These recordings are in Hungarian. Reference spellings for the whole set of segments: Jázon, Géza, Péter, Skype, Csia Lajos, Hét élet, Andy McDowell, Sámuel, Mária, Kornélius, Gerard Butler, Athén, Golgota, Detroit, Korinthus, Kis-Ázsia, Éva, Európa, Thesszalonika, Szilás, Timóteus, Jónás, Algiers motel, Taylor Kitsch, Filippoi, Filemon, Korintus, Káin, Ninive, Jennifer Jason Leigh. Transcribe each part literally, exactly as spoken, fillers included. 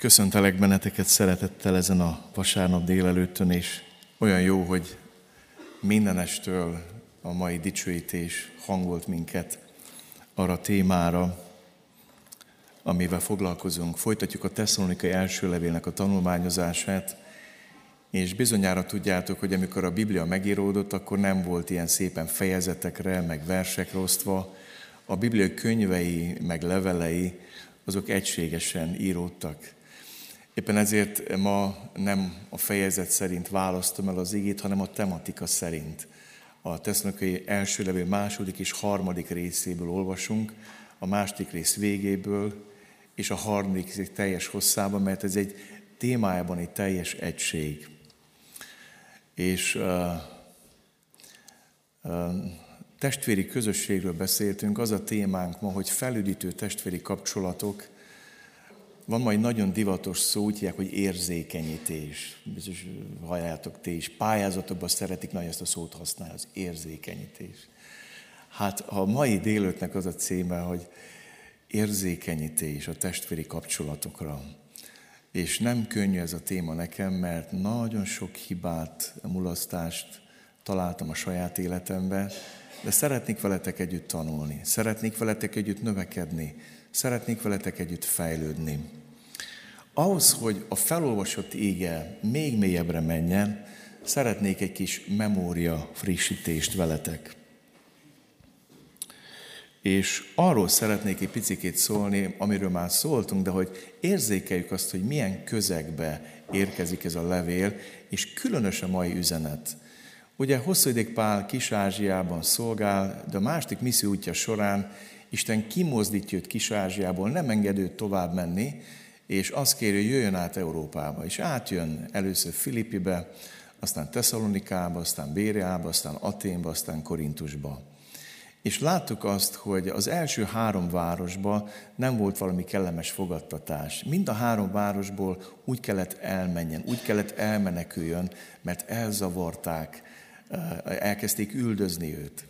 Köszöntelek benneteket szeretettel ezen a vasárnap délelőttön, és olyan jó, hogy mindenestől a mai dicsőítés hangolt minket arra a témára, amivel foglalkozunk. Folytatjuk a Thesszalonikai első levélnek a tanulmányozását, és bizonyára tudjátok, hogy amikor a Biblia megíródott, akkor nem volt ilyen szépen fejezetekre, meg versekre osztva. A Biblia könyvei, meg levelei, azok egységesen íródtak. Éppen ezért ma nem a fejezet szerint választom el az igét, hanem a tematika szerint. A Thesszalonikai első levél második és harmadik részéből olvasunk, a második rész végéből, és a harmadik rész teljes hosszában, mert ez egy témájában egy teljes egység. És uh, uh, testvéri közösségről beszéltünk, az a témánk ma, hogy felüdítő testvéri kapcsolatok. Van majd nagyon divatos szó, úgy hívják, hogy érzékenyítés. Biztos halljátok ti is. Pályázatokban szeretik nagyon ezt a szót használni, az érzékenyítés. Hát a mai délőttnek az a címe, hogy érzékenyítés a testvéri kapcsolatokra. És nem könnyű ez a téma nekem, mert nagyon sok hibát, mulasztást találtam a saját életemben, de szeretnék veletek együtt tanulni, szeretnék veletek együtt növekedni, szeretnék veletek együtt fejlődni. Ahhoz, hogy a felolvasott ige még mélyebbre menjen, szeretnék egy kis memória frissítést veletek. És arról szeretnék egy picikét szólni, amiről már szóltunk, de hogy érzékeljük azt, hogy milyen közegbe érkezik ez a levél, és különös a mai üzenet. Ugye hosszú ideig Pál Kis-Ázsiában szolgál, de a második misszió útja során Isten kimozdítja őt Kis-Ázsiából, nem engedi őt tovább menni, és azt kéri, hogy jöjjön át Európába. És átjön először Filippibe, aztán Thesszalonikába, aztán Béreába, aztán Athénba, aztán Korintusba. És láttuk azt, hogy az első három városban nem volt valami kellemes fogadtatás. Mind a három városból úgy kellett elmenjen, úgy kellett elmeneküljön, mert elzavarták, elkezdték üldözni őt.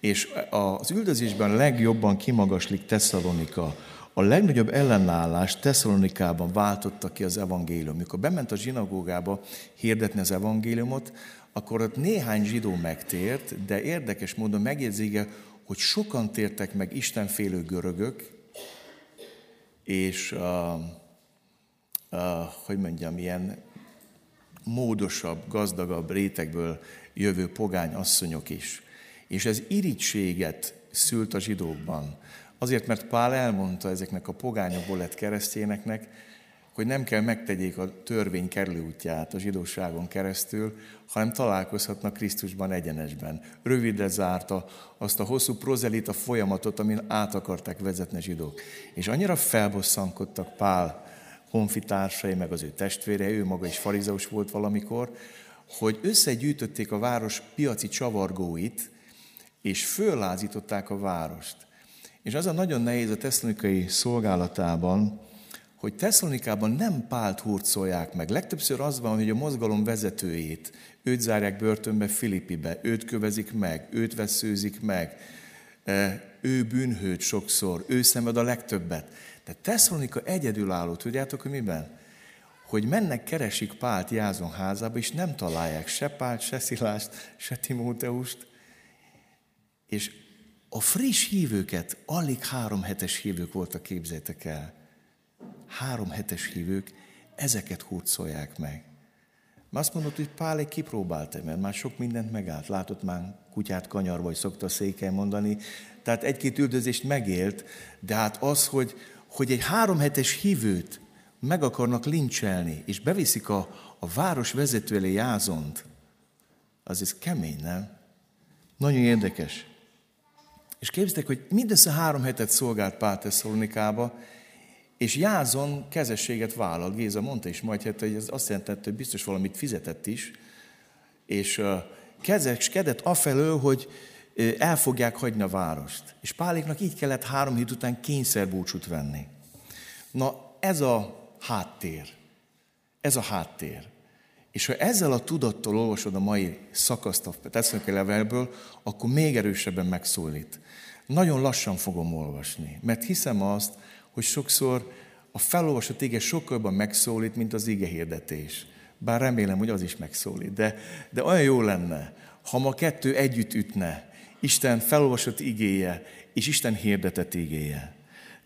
És az üldözésben legjobban kimagaslik Thesszalonika. A legnagyobb ellenállást Thesszalonikában váltotta ki az evangélium. Mikor bement a zsinagógába hirdetni az evangéliumot, akkor ott néhány zsidó megtért, de érdekes módon megjegyzik, hogy sokan tértek meg istenfélő görögök, és, uh, uh, hogy mondjam, ilyen módosabb, gazdagabb rétegből jövő pogány asszonyok is. És ez irítséget szült a zsidókban. Azért, mert Pál elmondta ezeknek a pogányokból lett keresztényeknek, hogy nem kell megtegyék a törvény kerülőútját a zsidóságon keresztül, hanem találkozhatnak Krisztusban egyenesben. Rövidre zárta azt a hosszú prozelita folyamatot, amin át akarták vezetni zsidók. És annyira felbosszankodtak Pál honfitársai, meg az ő testvére, ő maga is farizeus volt valamikor, hogy összegyűjtötték a város piaci csavargóit, és föllázították a várost. És az a nagyon nehéz a thesszalonikai szolgálatában, hogy Thesszalonikában nem Pált hurcolják meg. Legtöbbször az van, hogy a mozgalom vezetőjét, őt zárják börtönbe Filippibe, őt kövezik meg, őt veszőzik meg, ő bűnhőt sokszor, ő szenved a legtöbbet. De Thesszalonika egyedülálló, tudjátok, hogy miben? Hogy mennek, keresik Pált Jázon házába, és nem találják se Pált, se Szilást, se Timóteust. És a friss hívőket, alig három hetes hívők voltak, képzeljétek el. Három hetes hívők, ezeket hurcolják meg. Már azt mondod, hogy Pál egy kipróbált, mert már sok mindent megállt. Látott már kutyát kanyarba, hogy szokta a széken mondani. Tehát egy-két üldözést megélt, de hát az, hogy, hogy egy három hetes hívőt meg akarnak lincselni, és beviszik a, a város vezető elé Jázont, az ez kemény, nem? Nagyon érdekes. És képzeljétek, hogy mindössze három hetet szolgált Pál Thesszalonikába, és Jázon kezességet vállal. Géza mondta is majd, hogy ez azt jelentett, hogy biztos valamit fizetett is, és kezeskedett afelől, hogy el fogják hagyni a várost. És Páléknak így kellett három hét után kényszerbúcsút venni. Na, ez a háttér. Ez a háttér. És ha ezzel a tudattal olvasod a mai szakaszt a Thesszalonikai levelből, akkor még erősebben megszólít. Nagyon lassan fogom olvasni, mert hiszem azt, hogy sokszor a felolvasott ige sokkal jobban megszólít, mint az ige hirdetés. Bár remélem, hogy az is megszólít. De, de olyan jó lenne, ha ma kettő együtt ütne, Isten felolvasott igéje és Isten hirdetett igéje.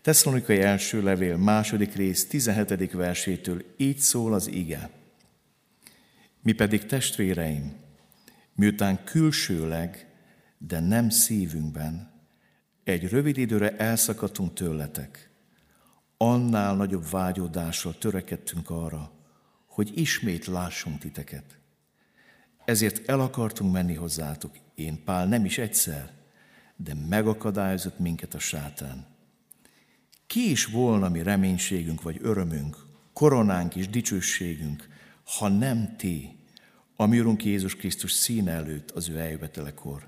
Thesszalonikai első levél, második rész, tizenhetedik versétől így szól az ige. Mi pedig testvéreim, miután külsőleg, de nem szívünkben, egy rövid időre elszakadtunk tőletek, annál nagyobb vágyódással törekedtünk arra, hogy ismét lássunk titeket. Ezért el akartunk menni hozzátok, én Pál nem is egyszer, de megakadályozott minket a sátán. Ki is volna mi reménységünk vagy örömünk, koronánk és dicsőségünk, ha nem ti, a mi Urunk Jézus Krisztus színe előtt az ő eljövetelekor.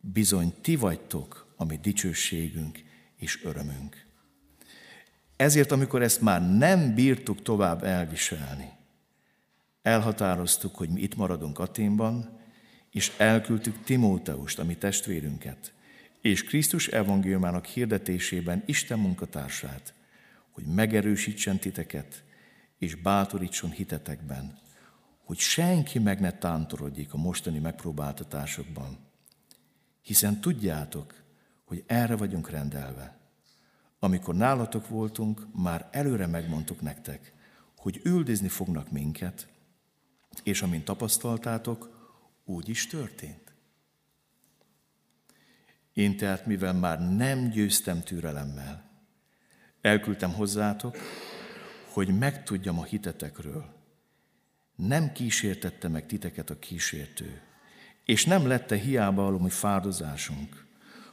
Bizony ti vagytok a mi dicsőségünk és örömünk. Ezért, amikor ezt már nem bírtuk tovább elviselni, elhatároztuk, hogy mi itt maradunk Athénban, és elküldtük Timóteust, a mi testvérünket, és Krisztus evangéliumának hirdetésében Isten munkatársát, hogy megerősítsen titeket, és bátorítson hitetekben, hogy senki meg ne tántorodjék a mostani megpróbáltatásokban. Hiszen tudjátok, hogy erre vagyunk rendelve. Amikor nálatok voltunk, már előre megmondtuk nektek, hogy üldözni fognak minket, és amint tapasztaltátok, úgy is történt. Én tehát, mivel már nem győztem türelemmel, elküldtem hozzátok, hogy megtudjam a hitetekről. Nem kísértette meg titeket a kísértő, és nem lette hiába alul mi fáradozásunk.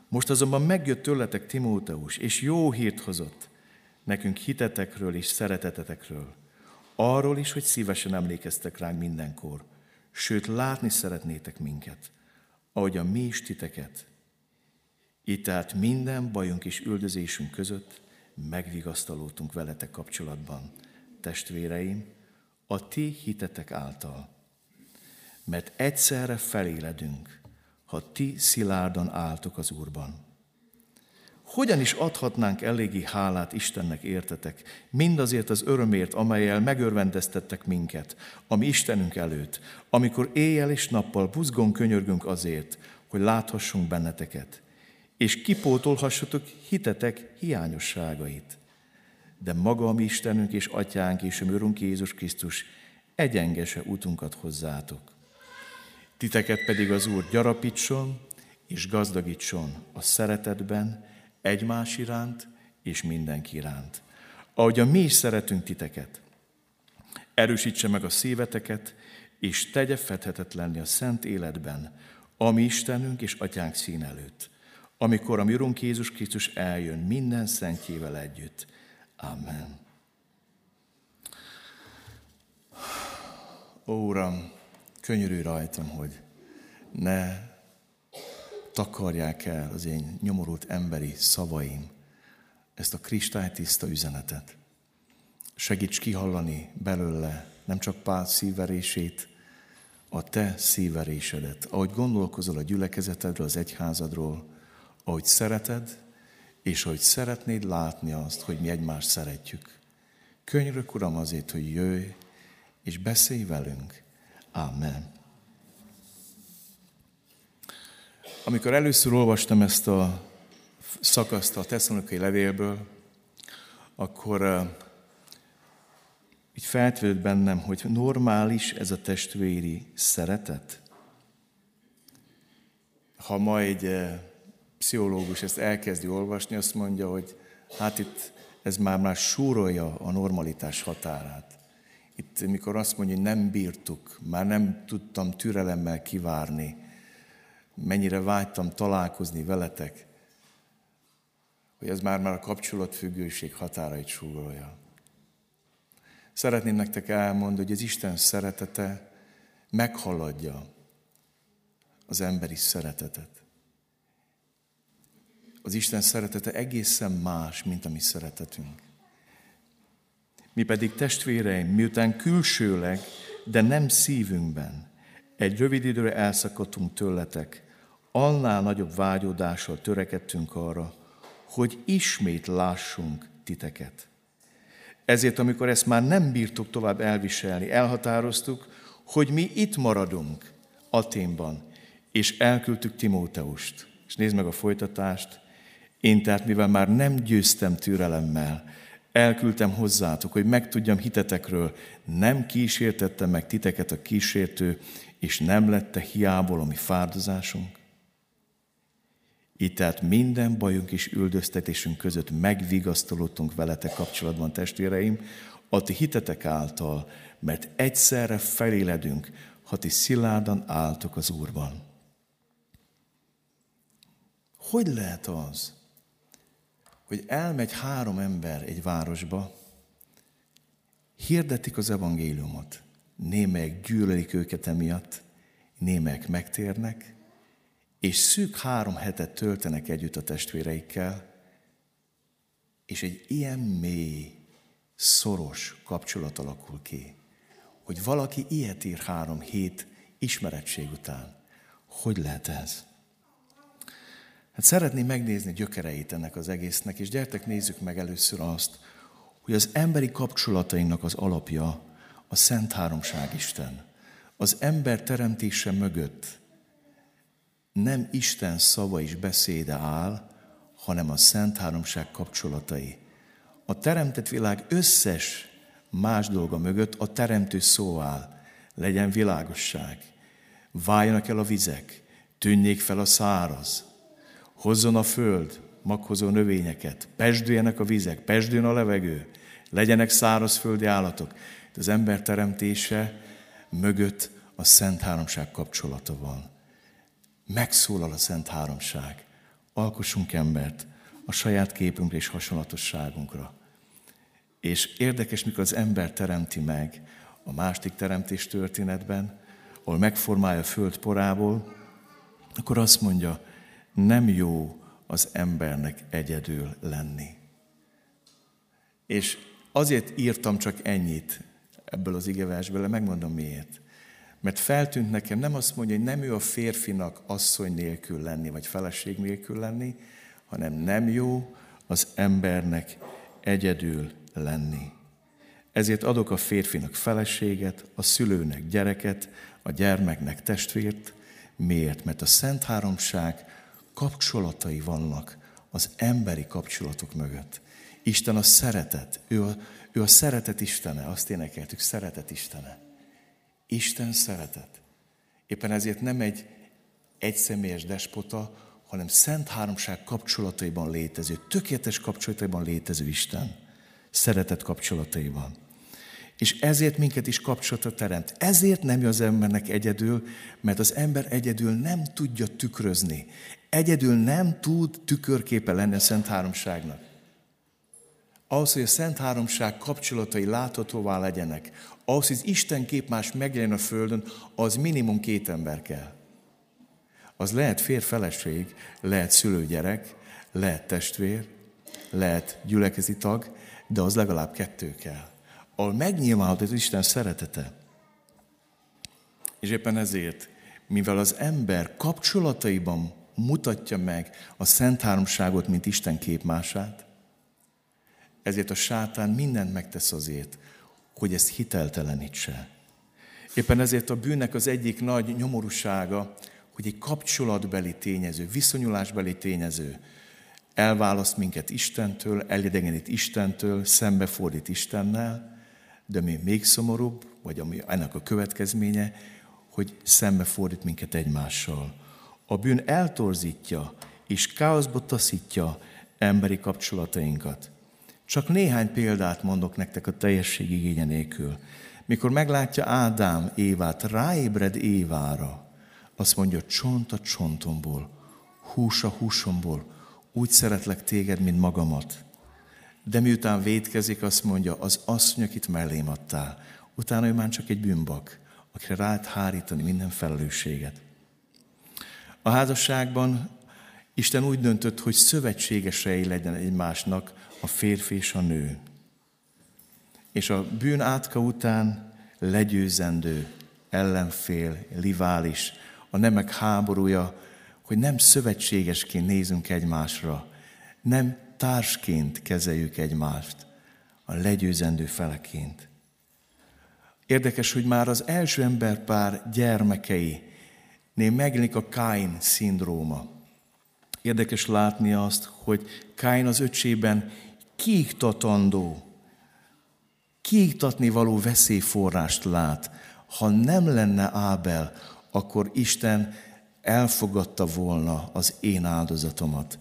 Most azonban megjött tőletek Timóteus, és jó hírt hozott nekünk hitetekről és szeretetetekről. Arról is, hogy szívesen emlékeztek ránk mindenkor, sőt, látni szeretnétek minket, ahogyan mi is titeket. Itt tehát minden bajunk és üldözésünk között megvigasztalódtunk veletek kapcsolatban, testvéreim, a ti hitetek által. Mert egyszerre feléledünk, ha ti szilárdan álltok az Úrban. Hogyan is adhatnánk eléggé hálát Istennek értetek, mindazért az örömért, amelyel megörvendeztettek minket, ami Istenünk előtt, amikor éjjel és nappal buzgón könyörgünk azért, hogy láthassunk benneteket, és kipótolhassatok hitetek hiányosságait. De maga a mi Istenünk és Atyánk és a mi Urunk Jézus Krisztus egyengese utunkat hozzátok. Titeket pedig az Úr gyarapítson és gazdagítson a szeretetben egymás iránt és mindenki iránt. Ahogyan mi is szeretünk titeket, erősítse meg a szíveteket, és tegye fedhetetlenné a szent életben, a mi Istenünk és Atyánk szín előtt, amikor a mi Urunk Jézus Krisztus eljön minden szentjével együtt. Amen. Ó, Uram, könyörülj rajtam, hogy ne takarják el az én nyomorult emberi szavaim ezt a kristálytiszta üzenetet. Segíts kihallani belőle nem csak Pál szívverését, a te szívverésedet, ahogy gondolkozol a gyülekezetedről, az egyházadról, ahogy szereted, és ahogy szeretnéd látni azt, hogy mi egymást szeretjük. Könyörök, Uram, azért, hogy jöjj, és beszélj velünk. Amen. Amikor először olvastam ezt a szakaszt a Thesszalonikai levélből, akkor uh, így feltűnt bennem, hogy normális ez a testvéri szeretet. Ha ma egy uh, pszichológus ezt elkezdi olvasni, azt mondja, hogy hát itt ez már már súrolja a normalitás határát. Itt, mikor azt mondja, hogy nem bírtuk, már nem tudtam türelemmel kivárni, mennyire vágytam találkozni veletek, hogy ez már már a kapcsolatfüggőség határait súrolja. Szeretném nektek elmondani, hogy az Isten szeretete meghaladja az emberi szeretetet. Az Isten szeretete egészen más, mint a mi szeretetünk. Mi pedig testvéreim, miután külsőleg, de nem szívünkben, egy rövid időre elszakadtunk tőletek, annál nagyobb vágyódással törekedtünk arra, hogy ismét lássunk titeket. Ezért, amikor ezt már nem bírtuk tovább elviselni, elhatároztuk, hogy mi itt maradunk Athénban, és elküldtük Timóteust. És nézd meg a folytatást. Én tehát, mivel már nem győztem türelemmel, elküldtem hozzátok, hogy megtudjam hitetekről, nem kísértettem meg titeket a kísértő, és nem lett-e hiából a mi fáradozásunk. Így tehát minden bajunk és üldöztetésünk között megvigasztalódtunk veletek kapcsolatban, testvéreim, a ti hitetek által, mert egyszerre feléledünk, ha ti szilárdan álltok az Úrban. Hogy lehet az, hogy elmegy három ember egy városba, hirdetik az evangéliumot, némelyek gyűlölik őket emiatt, némelyek megtérnek, és szűk három hetet töltenek együtt a testvéreikkel, és egy ilyen mély, szoros kapcsolat alakul ki, hogy valaki ilyet ír három hét ismeretség után. Hogy lehet ez? Hát szeretném megnézni gyökereit ennek az egésznek, és gyertek, nézzük meg először azt, hogy az emberi kapcsolatainknak az alapja a Szent Háromság Isten. Az ember teremtése mögött nem Isten szava és beszéde áll, hanem a Szent Háromság kapcsolatai. A teremtett világ összes más dolga mögött a teremtő szó áll. Legyen világosság, váljanak el a vizek, tűnjék fel a száraz, hozzon a föld maghozó növényeket, pesdüljenek a vizek, pesdüljön a levegő, legyenek szárazföldi állatok. Az ember teremtése mögött a Szent Háromság kapcsolata van. Megszólal a Szent Háromság. Alkossunk embert a saját képünkre és hasonlatosságunkra. És érdekes, mikor az ember teremti meg a második teremtés történetben, ahol megformálja a föld porából, akkor azt mondja, nem jó az embernek egyedül lenni. És azért írtam csak ennyit ebből az igeversből, megmondom miért. Mert feltűnt nekem, nem azt mondja, hogy nem jó a férfinak asszony nélkül lenni, vagy feleség nélkül lenni, hanem nem jó az embernek egyedül lenni. Ezért adok a férfinak feleséget, a szülőnek gyereket, a gyermeknek testvért. Miért? Mert a Szent Háromság kapcsolatai vannak az emberi kapcsolatok mögött. Isten a szeretet, ő a, ő a szeretet Istene, azt énekeltük, szeretet Istene. Isten szeretet. Éppen ezért nem egy egyszemélyes despota, hanem Szent Háromság kapcsolataiban létező, tökéletes kapcsolataiban létező Isten. Szeretet kapcsolataiban. És ezért minket is kapcsolata teremt. Ezért nem jó az embernek egyedül, mert az ember egyedül nem tudja tükrözni. Egyedül nem tud tükörképe lenni a Szent Háromságnak. Ahhoz, hogy a Szent Háromság kapcsolatai láthatóvá legyenek, ahhoz, hogy az Isten képmás megjeljen a Földön, az minimum két ember kell. Az lehet férj-feleség, lehet szülőgyerek, lehet testvér, lehet gyülekezeti tag, de az legalább kettő kell. Ahol megnyilvánulhat az Isten szeretete. És éppen ezért, mivel az ember kapcsolataiban mutatja meg a Szent Háromságot, mint Isten képmását, ezért a sátán mindent megtesz azért, hogy ezt hiteltelenítse. Éppen ezért a bűnnek az egyik nagy nyomorúsága, hogy egy kapcsolatbeli tényező, viszonyulásbeli tényező elválaszt minket Istentől, elidegenít Istentől, szembefordít Istennel, de mi még szomorúbb, vagy ami ennek a következménye, hogy szembefordít minket egymással. A bűn eltorzítja és káoszba taszítja emberi kapcsolatainkat. Csak néhány példát mondok nektek a teljesség igénye nélkül. Mikor meglátja Ádám Évát, ráébred Évára, azt mondja, csont a csontomból, hús a húsomból, úgy szeretlek téged, mint magamat. De miután vétkezik, azt mondja, az asszony, akit mellém adtál. Utána ő már csak egy bűnbak, akire rád hárítani minden felelősséget. A házasságban Isten úgy döntött, hogy szövetségesei legyen egymásnak a férfi és a nő. És a bűn átka után legyőzendő, ellenfél, rivális, a nemek háborúja, hogy nem szövetségesként nézünk egymásra, nem társként kezeljük egymást, a legyőzendő feleként. Érdekes, hogy már az első emberpár gyermekeinél megjelenik a Káin szindróma. Érdekes látni azt, hogy Káin az öcsében kiiktatandó, kiiktatni való veszélyforrást lát. Ha nem lenne Ábel, akkor Isten elfogadta volna az én áldozatomat.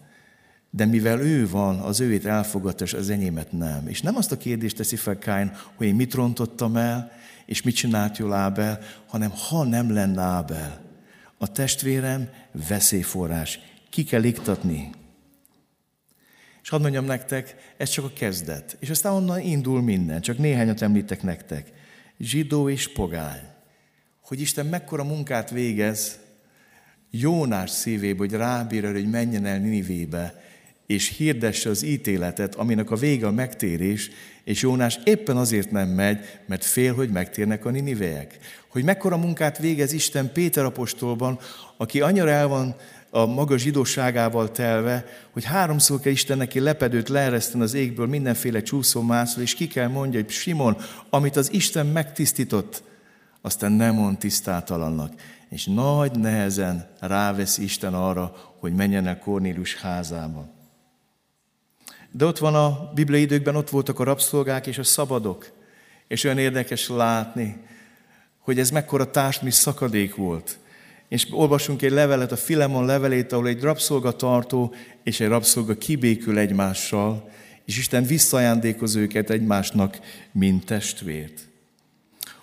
De mivel ő van, az őét elfogadta, és az enyémet nem. És nem azt a kérdést teszi fel Káin, hogy én mit rontottam el, és mit csinált jól Ábel, hanem ha nem lenne Ábel, a testvérem veszélyforrás. Ki kell iktatni. És hadd mondjam nektek, ez csak a kezdet. És aztán onnan indul minden. Csak néhányat említek nektek. Zsidó és pogány. Hogy Isten mekkora munkát végez Jónás szívébe, hogy rábír el, hogy menjen el Ninivébe, és hirdesse az ítéletet, aminek a vége a megtérés, és Jónás éppen azért nem megy, mert fél, hogy megtérnek a niniveiek. Hogy mekkora munkát végez Isten Péter apostolban, aki annyira el van a maga zsidóságával telve, hogy háromszor kell Isten neki lepedőt leereszteni az égből mindenféle csúszómászról, és ki kell mondja, hogy Simon, amit az Isten megtisztított, aztán nem mond tisztátalannak. És nagy nehezen rávesz Isten arra, hogy menjen el Kornélius házába. De ott van a bibliai időkben, ott voltak a rabszolgák és a szabadok. És olyan érdekes látni, hogy ez mekkora társadalmi szakadék volt. És olvasunk egy levelet, a Filemon levelét, ahol egy rabszolgatartó és egy rabszolga kibékül egymással, és Isten visszajándékoz őket egymásnak, mint testvért.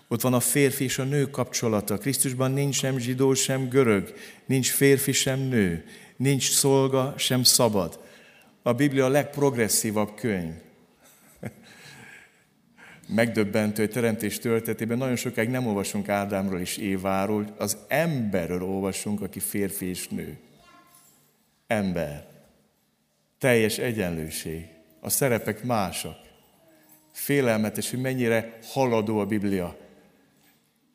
Ott van a férfi és a nő kapcsolata. Krisztusban nincs sem zsidó, sem görög, nincs férfi, sem nő, nincs szolga, sem szabad. A Biblia a legprogresszívabb könyv. Megdöbbentő, hogy teremtés történetében nagyon sokáig nem olvasunk Ádámról és Éváról, az emberről olvasunk, aki férfi és nő. Ember. Teljes egyenlőség. A szerepek másak. Félelmetes, hogy mennyire haladó a Biblia.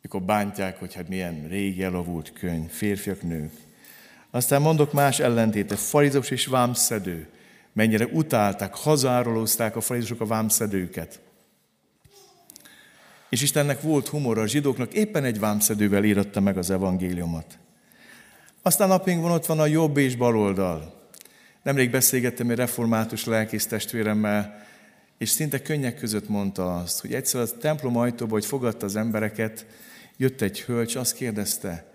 Mikor bántják, hogy hát milyen régi elavult könyv, férfiak, nők. Aztán mondok más ellentéte, farizós és vámszedő. Mennyire utálták, hazárolózták a farizósok a vámszedőket. És Istennek volt humora, a zsidóknak éppen egy vámszedővel íratta meg az evangéliumot. Aztán napjainkban ott van a jobb és baloldal. Nemrég beszélgettem egy református lelkész testvéremmel, és szinte könnyek között mondta azt, hogy egyszer a templom ajtóba, hogy fogadta az embereket, jött egy hölgy, azt kérdezte,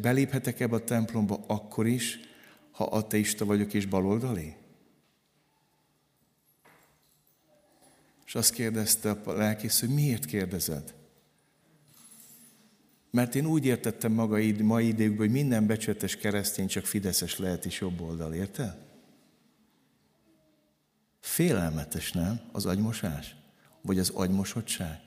beléphetek ebbe a templomba akkor is, ha ateista vagyok és baloldali? És azt kérdezte a lelkész, hogy miért kérdezed? Mert én úgy értettem maga id- mai időkből, hogy minden becsületes keresztény csak fideszes lehet és jobboldal, érted? Félelmetes, nem? Az agymosás? Vagy az agymosottság?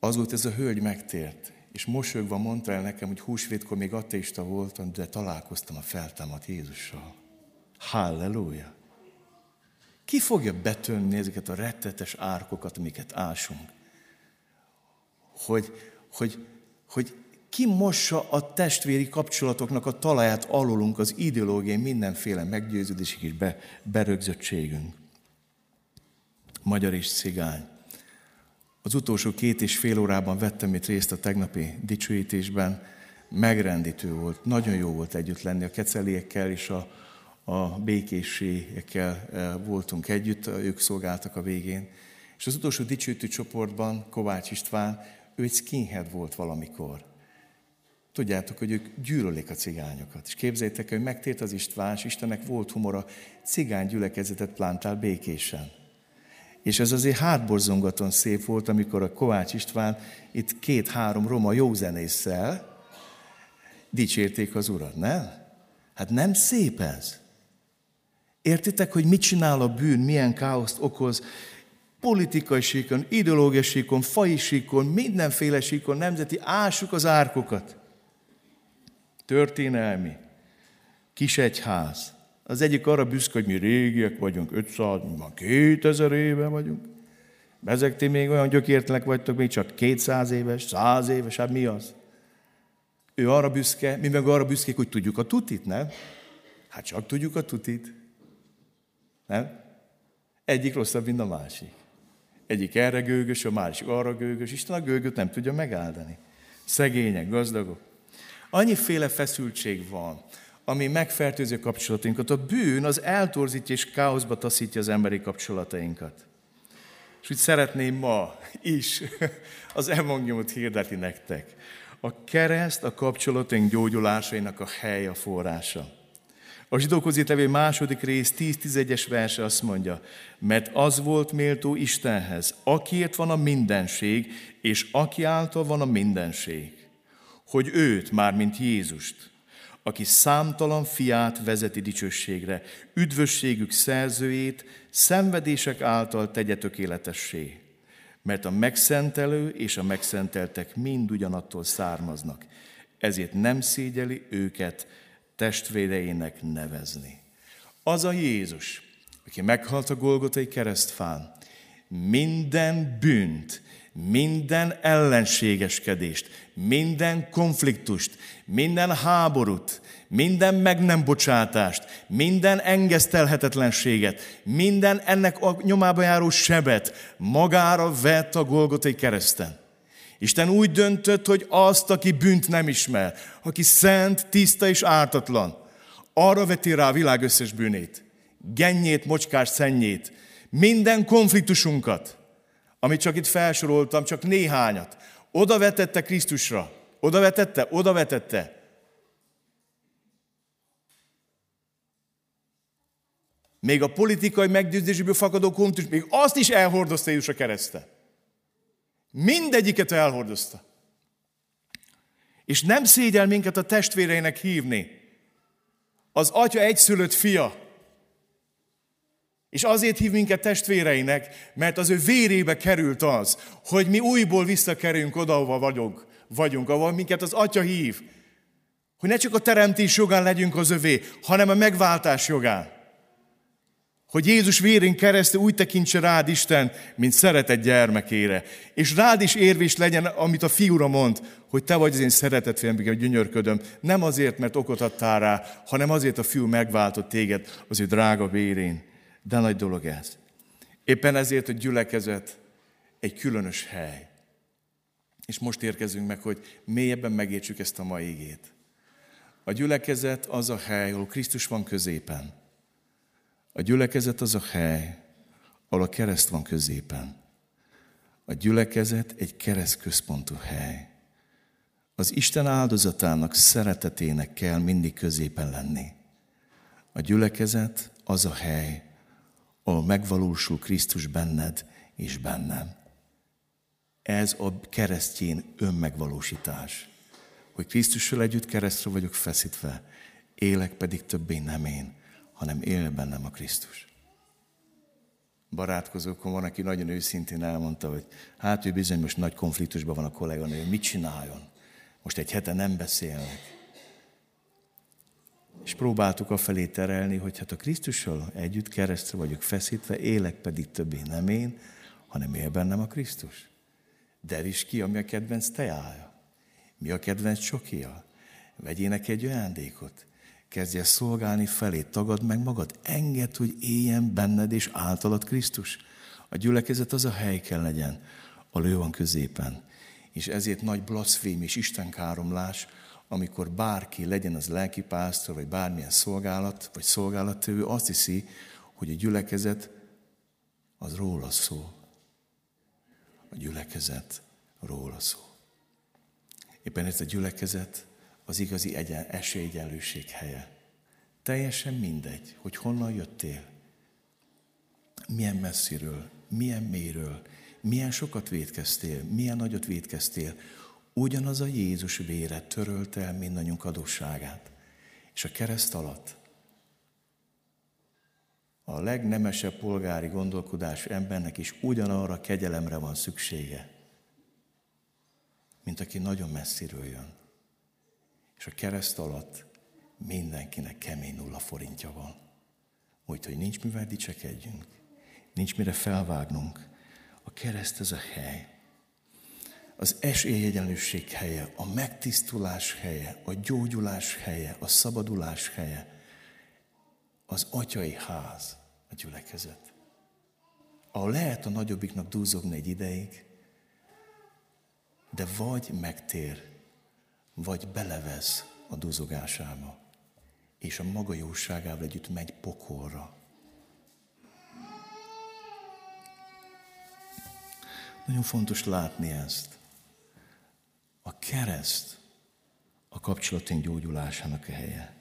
Azóta ez a hölgy megtért, és mosolyogva mondta el nekem, hogy húsvétkor még ateista voltam, de találkoztam a feltámadt Jézussal. Halleluja! Ki fogja betönni ezeket a rettetes árkokat, amiket ásunk? Hogy, hogy, hogy ki mossa a testvéri kapcsolatoknak a talaját alulunk az ideológiai mindenféle meggyőződésig és be, berögzöttségünk. Magyar és cigány. Az utolsó két és fél órában vettem itt részt a tegnapi dicsőítésben. Megrendítő volt, nagyon jó volt együtt lenni a keceliekkel és a a békésiekkel voltunk együtt, ők szolgáltak a végén. És az utolsó dicsőítő csoportban Kovács István, ő egy skinhead volt valamikor. Tudjátok, hogy ők gyűlölik a cigányokat. És képzeljétek, hogy megtért az István, és Istennek volt humora, cigány gyülekezetet plántál Békésen. És ez azért hátborzongaton szép volt, amikor a Kovács István itt két-három roma józenésszel dicsérték az Urat, nem? Hát nem szép ez? Értitek, hogy mit csinál a bűn, milyen káoszt okoz politikai síkon, ideológiai síkon, faji síkon, mindenféle síkon, nemzeti, ássuk az árkokat. Történelmi, kisegyház. Az egyik arra büszke, hogy mi régiek vagyunk, ötszáz, mi van kétezer éve vagyunk. Ezek ti még olyan gyökértlenek vagytok, még csak kétszáz éves, száz éves, hát mi az? Ő arra büszke, mi meg arra büszkék, hogy tudjuk a tutit, nem? Hát csak tudjuk a tutit. Nem? Egyik rosszabb, mint a másik. Egyik erre gőgös, a másik arra gőgös. Isten a gőgöt nem tudja megáldani. Szegények, gazdagok. Annyiféle feszültség van, ami megfertőzi a kapcsolatainkat. A bűn az eltorzítja és káoszba taszítja az emberi kapcsolatainkat. És úgy szeretném ma is az evangéliumot hirdetni nektek. A kereszt a kapcsolatunk gyógyulásainak a hely, a forrása. A zsidókhoz írt levél második rész tíz tizenegyes verse azt mondja, mert az volt méltó Istenhez, akiért van a mindenség, és aki által van a mindenség, hogy őt, mármint Jézust, aki számtalan fiát vezeti dicsőségre, üdvösségük szerzőjét szenvedések által tegye tökéletessé. Mert a megszentelő és a megszenteltek mind ugyanattól származnak, ezért nem szégyeli őket testvéreinek nevezni. Az a Jézus, aki meghalt a Golgotai keresztfán, minden bűnt, minden ellenségeskedést, minden konfliktust, minden háborút, minden meg nem bocsátást, minden engesztelhetetlenséget, minden ennek a nyomába járó sebet magára vett a Golgotai kereszten. Isten úgy döntött, hogy azt, aki bűnt nem ismer, aki szent, tiszta és ártatlan, arra veti rá a világ összes bűnét, gennyét, mocskás szennyét, minden konfliktusunkat, amit csak itt felsoroltam, csak néhányat, oda vetette Krisztusra, oda vetette, oda vetette. Még a politikai meggyőzéséből fakadó konfliktus, még azt is elhordozta Jézus a kereszten. Mindegyiket elhordozta. És nem szégyel minket a testvéreinek hívni. Az atya egyszülött fia. És azért hív minket testvéreinek, mert az ő vérébe került az, hogy mi újból visszakerüljünk oda, ahova vagyunk, vagyunk, ahol minket az atya hív. Hogy ne csak a teremtés jogán legyünk az övé, hanem a megváltás jogán. Hogy Jézus vérén keresztül úgy tekintse rád Isten, mint szeretett gyermekére. És rád is érvés legyen, amit a fiúra mond, hogy te vagy az én szeretett fiam, hogy gyönyörködöm. Nem azért, mert okot adtál rá, hanem azért a fiú megváltott téged az ő drága vérén. De nagy dolog ez. Éppen ezért a gyülekezet egy különös hely. És most érkezünk meg, hogy mélyebben megértsük ezt a mai igét. A gyülekezet az a hely, ahol Krisztus van középen. A gyülekezet az a hely, ahol a kereszt van középen. A gyülekezet egy keresztközpontú hely. Az Isten áldozatának, szeretetének kell mindig középen lenni. A gyülekezet az a hely, ahol megvalósul Krisztus benned és bennem. Ez a keresztjén önmegvalósítás. Hogy Krisztussal együtt keresztre vagyok feszítve, élek pedig többé nem én, hanem él bennem a Krisztus. Barátkozókon van, aki nagyon őszintén elmondta, hogy hát ő bizony most nagy konfliktusban van a kolléganő, mit csináljon? Most egy hete nem beszélnek. És próbáltuk afelé terelni, hogy hát a Krisztussal együtt keresztre vagyok feszítve, élek pedig többé nem én, hanem él bennem a Krisztus. Deríts ki, ami a kedvenc teája. Mi a kedvenc csokia? Vegyél neki egy ajándékot. Kezdj el szolgálni felé, tagad meg magad, engedd, hogy éljen benned és általad Krisztus. A gyülekezet az a hely kell legyen, a lő van középen. És ezért nagy blaszfém és istenkáromlás, amikor bárki, legyen az lelkipásztor, vagy bármilyen szolgálat, vagy szolgálattevő, azt hiszi, hogy a gyülekezet az róla szól. A gyülekezet róla szól. Éppen ez a gyülekezet az igazi egyen, esélyegyenlőség helye. Teljesen mindegy, hogy honnan jöttél, milyen messziről, milyen mélyről, milyen sokat vétkeztél, milyen nagyot vétkeztél, ugyanaz a Jézus vére törölte el mindannyiunk adósságát. És a kereszt alatt a legnemesebb polgári gondolkodás embernek is ugyanarra a kegyelemre van szüksége, mint aki nagyon messziről jön. És a kereszt alatt mindenkinek kemény nulla forintja van. Úgyhogy nincs mivel dicsekedjünk, nincs mire felvágnunk. A kereszt ez a hely. Az esélyegyenlőség helye, a megtisztulás helye, a gyógyulás helye, a szabadulás helye, az atyai ház, a gyülekezet. ahol lehet a nagyobbiknak dúzogni egy ideig, de vagy megtér, vagy belevesz a dúzogásába, és a maga jóságával együtt megy pokolra. Nagyon fontos látni ezt. A kereszt a kapcsolatunk gyógyulásának a helye.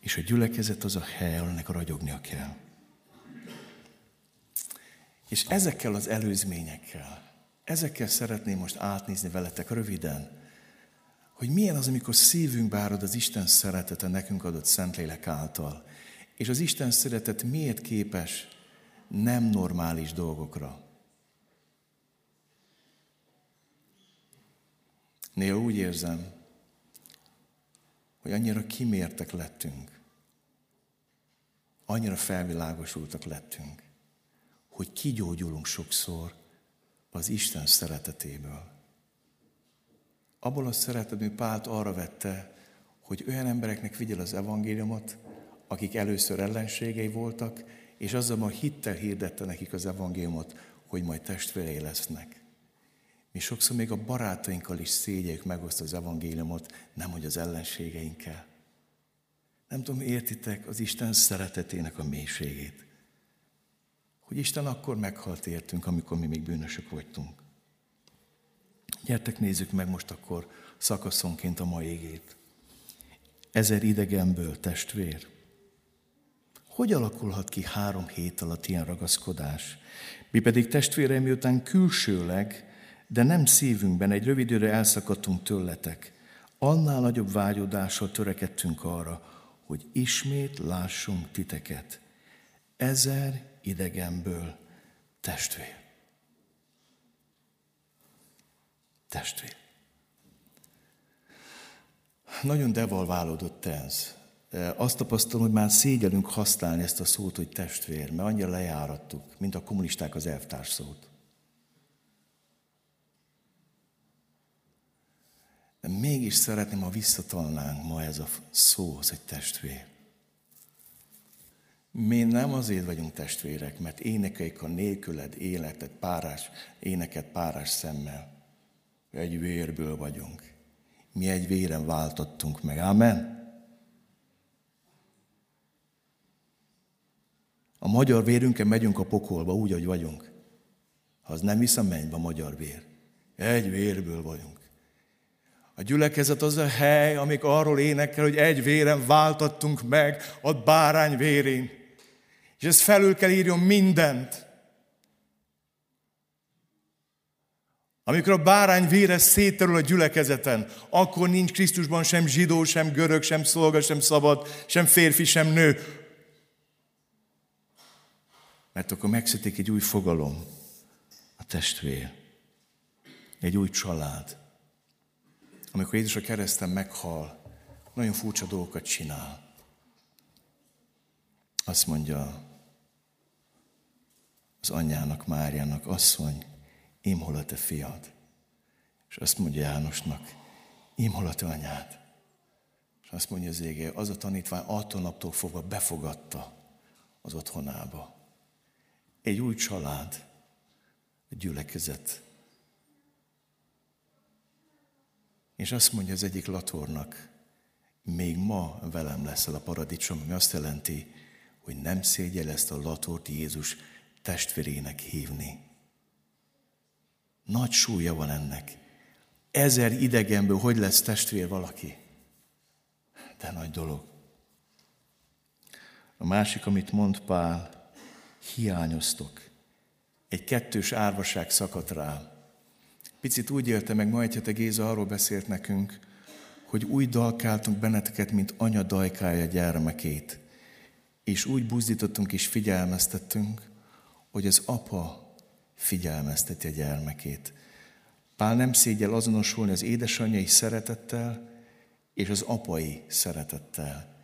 És a gyülekezet az a hely, ahol ennek ragyognia kell. És ezekkel az előzményekkel, ezekkel szeretném most átnézni veletek röviden, hogy milyen az, amikor szívünkbe árad az Isten szeretete nekünk adott Szentlélek által. És az Isten szeretet miért képes nem normális dolgokra. Néha úgy érzem, hogy annyira kimértek lettünk, annyira felvilágosultak lettünk, hogy kigyógyulunk sokszor az Isten szeretetéből. Abból a szeretetből Pált arra vette, hogy olyan embereknek vigyel az evangéliumot, akik először ellenségei voltak, és azzal a hittel hirdette nekik az evangéliumot, hogy majd testvérei lesznek. Mi sokszor még a barátainkkal is szégyeljük megosztani az evangéliumot, nemhogy az ellenségeinkkel. Nem tudom, értitek az Isten szeretetének a mélységét. Hogy Isten akkor meghalt értünk, amikor mi még bűnösök voltunk. Gyertek, nézzük meg most akkor szakaszonként a mai igét. Ezer idegenből, testvér. Hogy alakulhat ki három hét alatt ilyen ragaszkodás? Mi pedig testvéreim, miután külsőleg, de nem szívünkben, egy rövid időre elszakadtunk tőletek. Annál nagyobb vágyódással törekedtünk arra, hogy ismét lássunk titeket. Ezer idegenből, testvér. Testvér. Nagyon devalválódott ez. Azt tapasztalom, hogy már szégyelünk használni ezt a szót, hogy testvér, mert annyira lejárattuk, mint a kommunisták az elvtárs szót. De mégis szeretném, ha visszatalnánk ma ez a szóhoz, hogy testvér. Mi nem azért vagyunk testvérek, mert énekeljük a nélküled életet párás, éneket párás szemmel. Egy vérből vagyunk. Mi egy véren váltattunk meg. Amen. A magyar vérünkkel megyünk a pokolba, úgy, ahogy vagyunk. Ha az nem visszamegy be a magyar vér. Egy vérből vagyunk. A gyülekezet az a hely, amik arról énekel, hogy egy véren váltattunk meg a bárány vérén. És ez felül kell írjon mindent. Amikor a bárány vére szétterül a gyülekezeten, akkor nincs Krisztusban sem zsidó, sem görög, sem szolga, sem szabad, sem férfi, sem nő. Mert akkor megszületik egy új fogalom, a testvér, egy új család. Amikor Jézus a kereszten meghal, nagyon furcsa dolgokat csinál. Azt mondja az anyjának, Máriának, asszony, ím hol a te fiad? És azt mondja Jánosnak, ím hol a te anyád? És azt mondja az ége, az a tanítvány attól naptól fogva befogadta az otthonába. Egy új család, egy gyülekezet. És azt mondja az egyik latornak, még ma velem leszel a paradicsom, ami azt jelenti, hogy nem szégyel ezt a latort Jézus testvérének hívni. Nagy súlya van ennek. Ezer idegenből hogy lesz testvér valaki? De nagy dolog. A másik, amit mond Pál, hiányoztok. Egy kettős árvaság szakadt rám. Picit úgy élte meg, ma egy hete Géza arról beszélt nekünk, hogy úgy dalkáltunk benneteket, mint anya dajkálja gyermekét. És úgy buzdítottunk és figyelmeztettünk, hogy az apa figyelmezteti a gyermekét. Pál nem szégyel azonosulni az édesanyjai szeretettel és az apai szeretettel.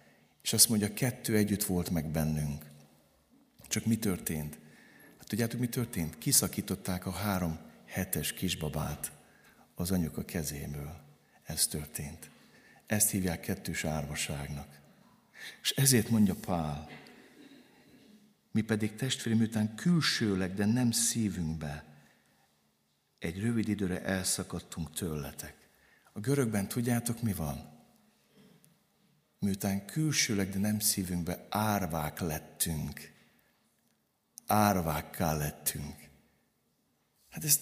És azt mondja, kettő együtt volt meg bennünk. Csak mi történt? Hát tudjátok, mi történt? Kiszakították a három hetes kisbabát az anyuka kezéből. Ez történt. Ezt hívják kettős árvaságnak. És ezért mondja Pál, Mi pedig testvérem, miután külsőleg, de nem szívünkbe, egy rövid időre elszakadtunk tőletek. A görögben tudjátok, mi van? Miután külsőleg, de nem szívünkbe árvák lettünk. Árvákká lettünk. Hát ez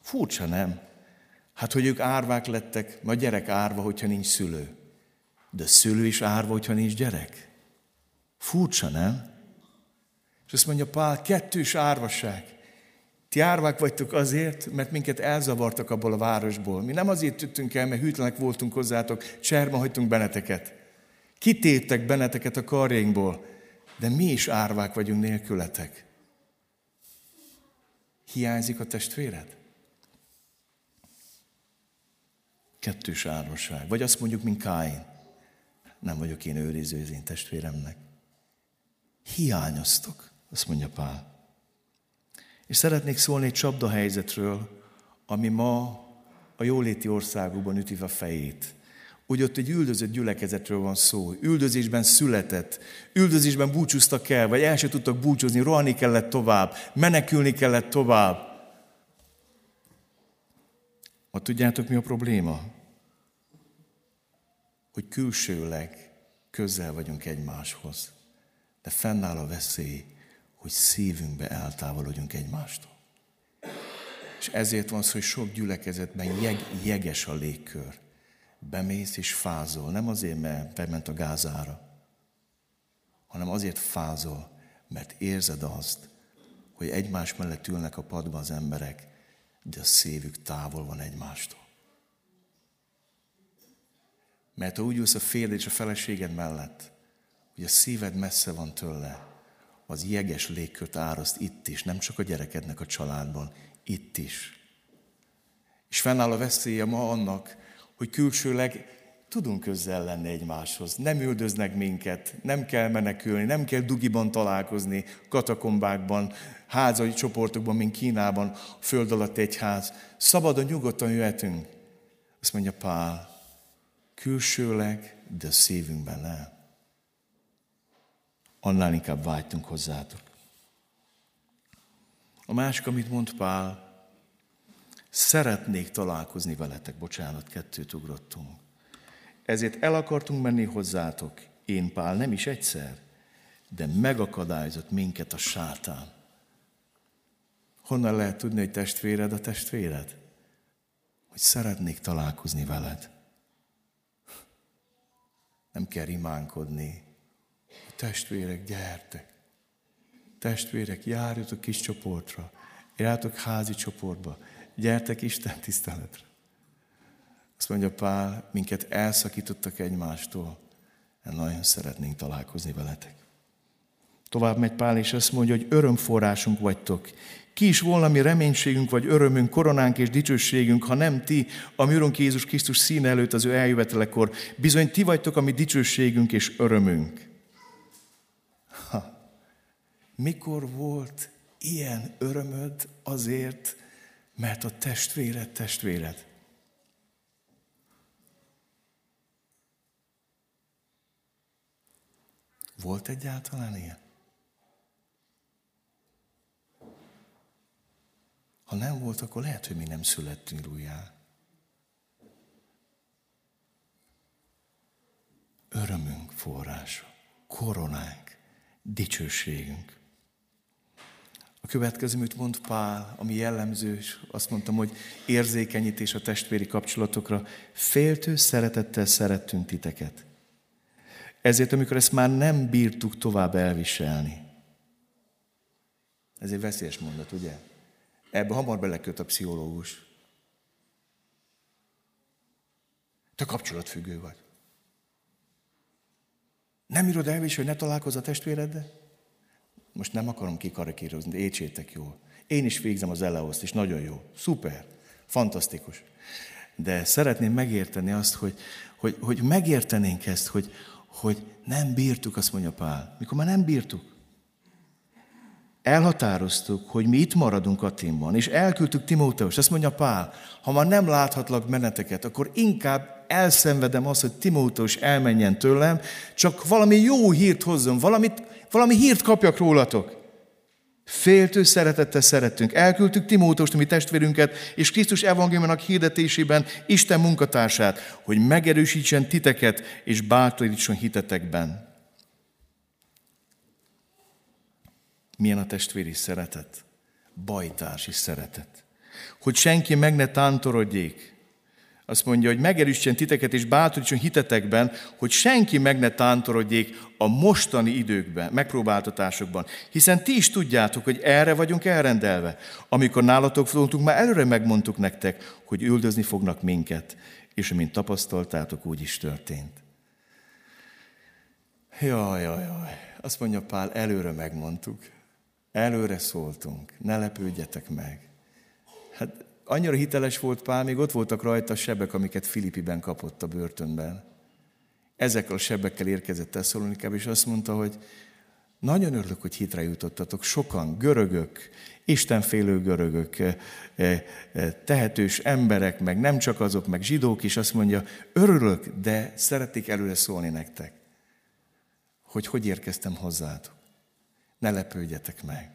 furcsa, nem? Hát, hogy ők árvák lettek, ma gyerek árva, hogyha nincs szülő. De szülő is árva, hogyha nincs gyerek. Furcsa, nem? És azt mondja Pál, kettős árvaság. Ti árvák vagytok azért, mert minket elzavartak abból a városból. Mi nem azért jöttünk el, mert hűtlenek voltunk hozzátok, cserben hagytunk benneteket. Kitéptek benneteket a karjainkból, de mi is árvák vagyunk nélkületek. Hiányzik a testvéred? Kettős árvaság. Vagy azt mondjuk, mint Káin. Nem vagyok én őriző az én testvéremnek. Hiányoztok, azt mondja Pál. És szeretnék szólni egy csapdahelyzetről, ami ma a jóléti országokban üti a fejét. Úgy ott egy üldözött gyülekezetről van szó. Üldözésben született, üldözésben búcsúztak el, vagy el se tudtak búcsúzni, rohanni kellett tovább, menekülni kellett tovább. Ma tudjátok, mi a probléma? Hogy külsőleg közel vagyunk egymáshoz, de fennáll a veszély, hogy szívünkbe eltávolodjunk egymástól. És ezért van szó, hogy sok gyülekezetben jeg, jeges a légkör. Bemész és fázol. Nem azért, mert bement a gázára, hanem azért fázol, mert érzed azt, hogy egymás mellett ülnek a padban az emberek, de a szívük távol van egymástól. Mert ha úgy ülsz a férjed és a feleséged mellett, hogy a szíved messze van tőle, az jeges légkört áraszt itt is, nem csak a gyerekednek a családban, itt is. És fennáll a veszélye ma annak, hogy külsőleg tudunk közel lenni egymáshoz. Nem üldöznek minket, nem kell menekülni, nem kell dugiban találkozni, katakombákban, házai csoportokban, mint Kínában, a föld alatt egy ház. Szabadon, nyugodtan jöhetünk. Azt mondja Pál, külsőleg, de szívünkben nem. Annál inkább vágytunk hozzátok. A másik, amit mond Pál, szeretnék találkozni veletek. Bocsánat, kettőt ugrottunk. Ezért el akartunk menni hozzátok. Én, Pál, nem is egyszer, de megakadályozott minket a sátán. Honnan lehet tudni, hogy testvéred a testvéred? Hogy szeretnék találkozni veled. Nem kell imánkodni. Testvérek, gyertek! Testvérek, járjatok kis csoportra, járjatok házi csoportba, gyertek Isten tiszteletre. Azt mondja Pál, minket elszakítottak egymástól, nagyon szeretnénk találkozni veletek. Tovább megy Pál, és azt mondja, hogy örömforrásunk vagytok. Ki is volna mi reménységünk, vagy örömünk, koronánk és dicsőségünk, ha nem ti, a mi Urunk Jézus Krisztus színe előtt az ő eljövetelekor. Bizony ti vagytok a mi dicsőségünk és örömünk. Mikor volt ilyen örömöd azért, mert a testvéred testvéred? Volt egyáltalán ilyen? Ha nem volt, akkor lehet, hogy mi nem születtünk újjá. Örömünk forrása, koronánk, dicsőségünk. A következő, amit mond Pál, ami jellemző, és azt mondtam, hogy érzékenyítés a testvéri kapcsolatokra, féltő szeretettel szerettünk titeket. Ezért, amikor ezt már nem bírtuk tovább elviselni. Ez egy veszélyes mondat, ugye? Ebbe hamar beleköt a pszichológus. Te kapcsolatfüggő vagy. Nem írod elviselni, hogy ne találkozz a testvéreddel? Most nem akarom kikarikírozni, de értsétek jól. Én is végzem az eleoszt, és nagyon jó. Szuper, fantasztikus. De szeretném megérteni azt, hogy, hogy, hogy megértenénk ezt, hogy, hogy nem bírtuk, azt mondja Pál. Mikor már nem bírtuk. elhatároztuk, hogy mi itt maradunk Athénban, és elküldtük Timóteust. Azt mondja Pál, ha már nem láthatlak benneteket, akkor inkább elszenvedem azt, hogy Timóteus elmenjen tőlem, csak valami jó hírt hozzon, valamit, valami hírt kapjak rólatok. Féltő szeretettel szerettünk. Elküldtük Timóteust, mi testvérünket, és Krisztus evangéliumának hirdetésében Isten munkatársát, hogy megerősítsen titeket, és bátorítson hitetekben. Milyen a testvéri szeretet? Bajtársi szeretet. Hogy senki meg ne tántorodjék. Azt mondja, hogy megerősítsen titeket, és bátorítson hitetekben, hogy senki meg ne tántorodjék a mostani időkben, megpróbáltatásokban. Hiszen ti is tudjátok, hogy erre vagyunk elrendelve. Amikor nálatok voltunk, már előre megmondtuk nektek, hogy üldözni fognak minket. És amint tapasztaltátok, úgy is történt. Jaj, jaj, jaj. Azt mondja Pál, előre megmondtuk. Előre szóltunk. Ne lepődjetek meg. Hát... Annyira hiteles volt Pál, még ott voltak rajta a sebek, amiket Filippiben kapott a börtönben. Ezekkel a sebekkel érkezett Thesszalonikába, és azt mondta, hogy nagyon örülök, hogy hitre jutottatok. Sokan, görögök, istenfélő görögök, tehetős emberek, meg nem csak azok, meg zsidók is, azt mondja, örülök, de szeretnék előre szólni nektek, hogy hogy érkeztem hozzátok. Ne lepődjetek meg.